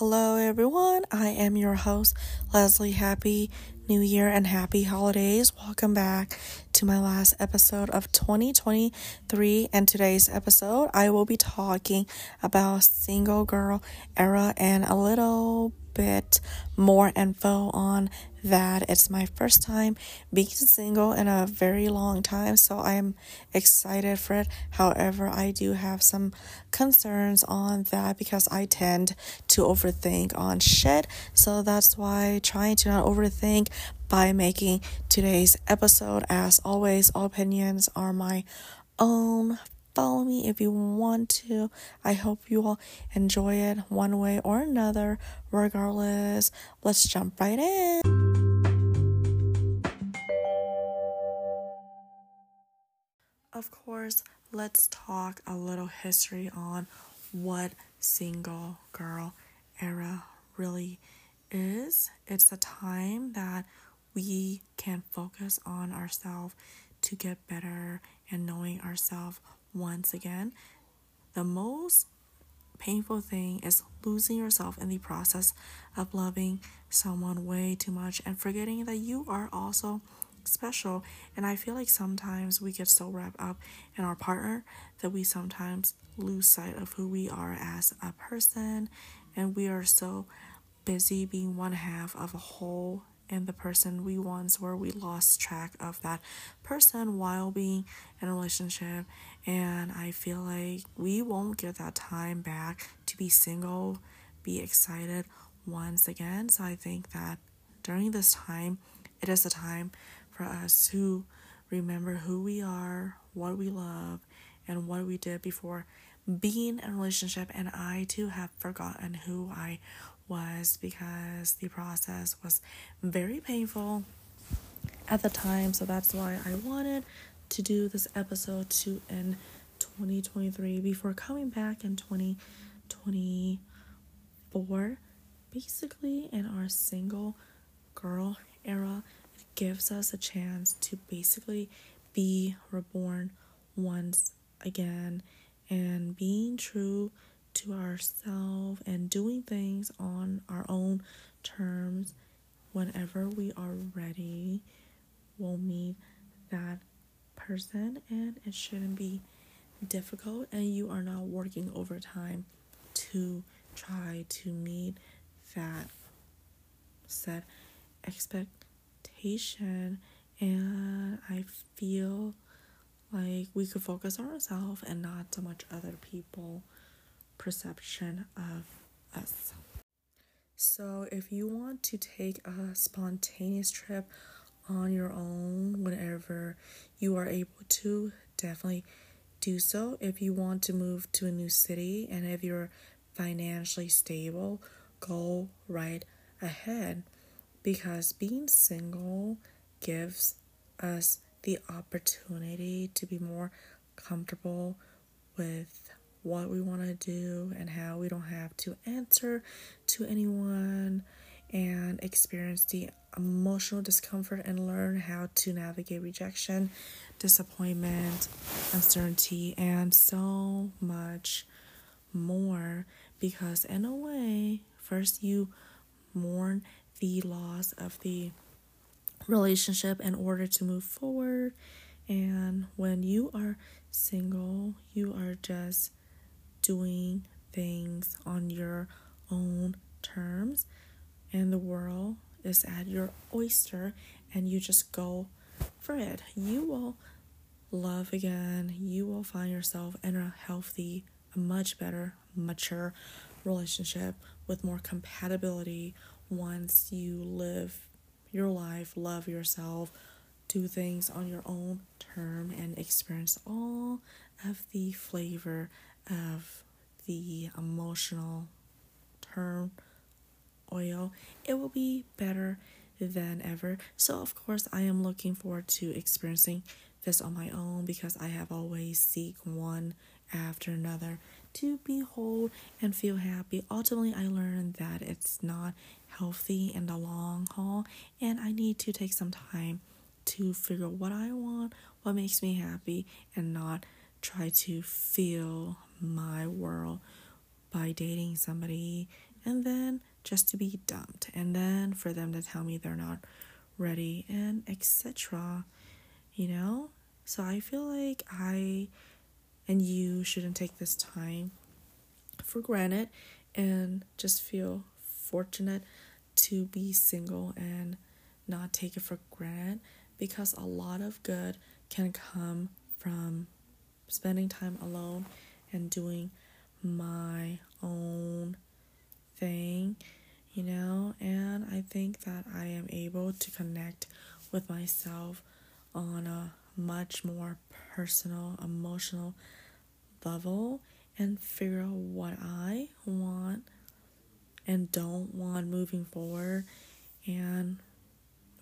Hello everyone, I am your host Leslie. Happy New Year and happy holidays. Welcome back to my last episode of 2023, and today's episode I will be talking about single girl era and a little bit more info on that. It's my first time being single in a very long time, so I'm excited for it. However, I do have some concerns on that because I tend to overthink on shit, so that's why trying to not overthink by making today's episode. As always, all opinions are my own. Follow me if you want to. I hope you all enjoy it one way or another. Regardless, let's jump right in. Of course, let's talk a little history on what single girl era really is. It's a time that we can focus on ourselves to get better and knowing ourselves. Once again, the most painful thing is losing yourself in the process of loving someone way too much and forgetting that you are also special. And I feel like sometimes we get so wrapped up in our partner that we sometimes lose sight of who we are as a person, and we are so busy being one half of a whole and the person we once were. We lost track of that person while being in a relationship, and I feel like we won't get that time back to be single, be excited once again. So I think that during this time, it is a time for us to remember who we are, what we love, and what we did before being in a relationship. And I too have forgotten who I was because the process was very painful at the time. So that's why I wanted to do this episode to end 2023 before coming back in 2024. Basically, in our single girl era, it gives us a chance to basically be reborn once again and being true to ourselves and doing things on our own terms. Whenever we are ready, we'll meet that person, and it shouldn't be difficult, and you are not working overtime to try to meet that set expectation. And I feel like we could focus on ourselves and not so much other people perception of us. So if you want to take a spontaneous trip on your own whenever you are able to, definitely do so. If you want to move to a new city and if you're financially stable, go right ahead, because being single gives us the opportunity to be more comfortable with what we want to do and how we don't have to answer to anyone and experience the emotional discomfort and learn how to navigate rejection, disappointment, uncertainty, and so much more. Because in a way, first you mourn the loss of the relationship in order to move forward. And when you are single, you are just doing things on your own terms, and the world is at your oyster, and you just go for it. You will love again. You will find yourself in a healthy, much better, mature relationship with more compatibility once you live your life, love yourself, do things on your own term, and experience all of the flavor of the emotional turmoil. It will be better than ever. So of course I am looking forward to experiencing this on my own, because I have always seek one after another to be whole and feel happy. Ultimately, I learned that it's not healthy in the long haul, and I need to take some time to figure out what I want, what makes me happy, and not try to fill my world by dating somebody and then just to be dumped, and then for them to tell me they're not ready, and etc. You know? So I feel like I and you shouldn't take this time for granted and just feel fortunate to be single and not take it for granted, because a lot of good can come from spending time alone and doing my own thing, you know. And I think that I am able to connect with myself on a much more personal, emotional level and figure out what I want and don't want moving forward, and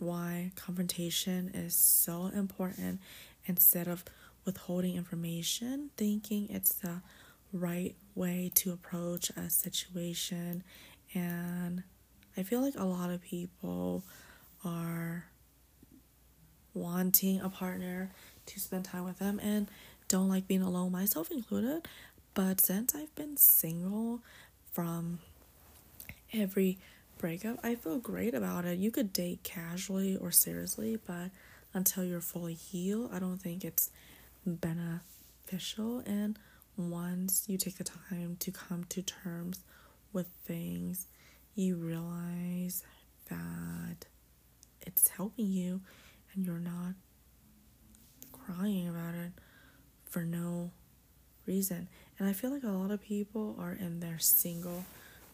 why confrontation is so important instead of withholding information, thinking it's the right way to approach a situation. And I feel like a lot of people are wanting a partner to spend time with them and don't like being alone, myself included. But since I've been single from every breakup, I feel great about it. You could date casually or seriously, but until you're fully healed, I don't think it's beneficial. And once you take the time to come to terms with things, you realize that it's helping you and you're not crying about it for no reason. And I feel like a lot of people are in their single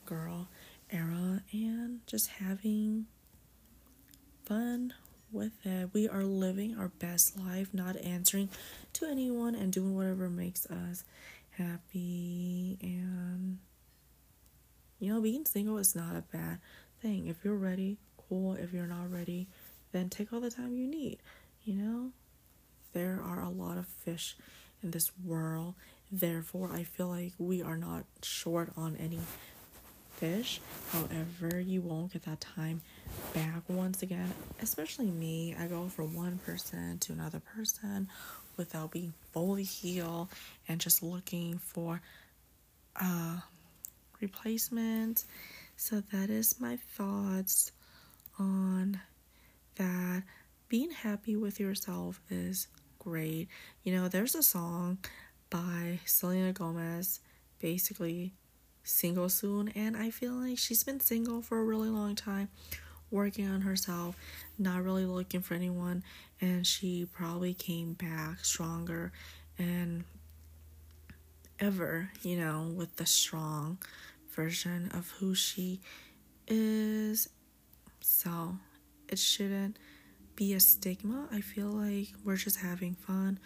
girl era and just having fun with it. We are living our best life, not answering to anyone and doing whatever makes us happy. And you know, being single is not a bad thing. If you're ready, cool. If you're not ready, then take all the time you need. You know, there are a lot of fish in this world, therefore I feel like we are not short on any fish. However, you won't get that time back once again, especially me. I go from one person to another person without being fully healed and just looking for replacement. So that is my thoughts on that. Being happy with yourself is great. You know, there's a song by Selena Gomez, basically single soon, and I feel like she's been single for a really long time, working on herself, not really looking for anyone, and she probably came back stronger and ever, you know, with the strong version of who she is. So it shouldn't be a stigma. I feel like we're just having fun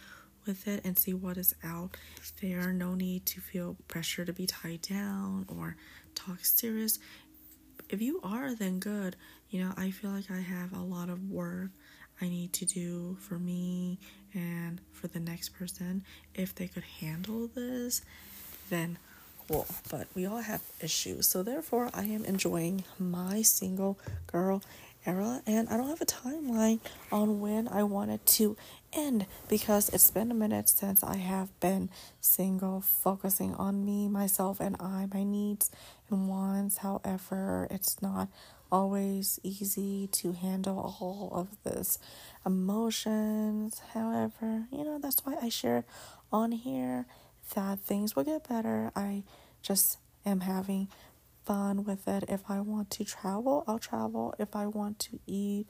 with it and see what is out there. No need to feel pressure to be tied down or talk serious. If you are, then good. You know, I feel like I have a lot of work I need to do for me and for the next person. If they could handle this, then cool. But we all have issues, so therefore I am enjoying my single girl era, and I don't have a timeline on when I want it to end, because it's been a minute since I have been single, focusing on me, myself, and I, my needs and wants. However, it's not always easy to handle all of this emotions. However, you know, that's why I share on here that things will get better. I just am having fun with it. If I want to travel, I'll travel. If I want to eat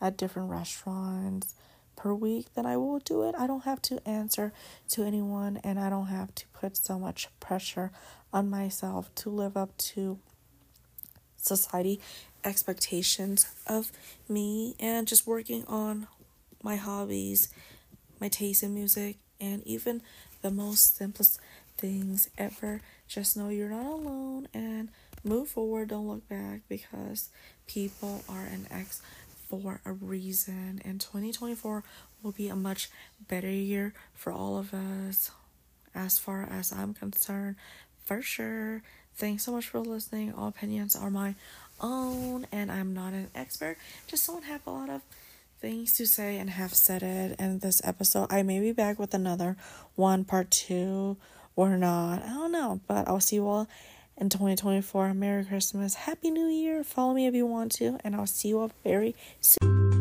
at different restaurants per week, then I will do it. I don't have to answer to anyone, and I don't have to put so much pressure on myself to live up to society expectations of me, and just working on my hobbies, my taste in music, and even the most simplest things ever. Just know you're not alone and move forward. Don't look back, because people are an ex for a reason. And 2024 will be a much better year for all of us, as far as I'm concerned, for sure. Thanks so much for listening. All opinions are my own, and I'm not an expert. Just don't have a lot of things to say and have said it in this episode. I may be back with another one, part 2, or not. I don't know, but I'll see you all in 2024. Merry Christmas. Happy New Year. Follow me if you want to, and I'll see you all very soon.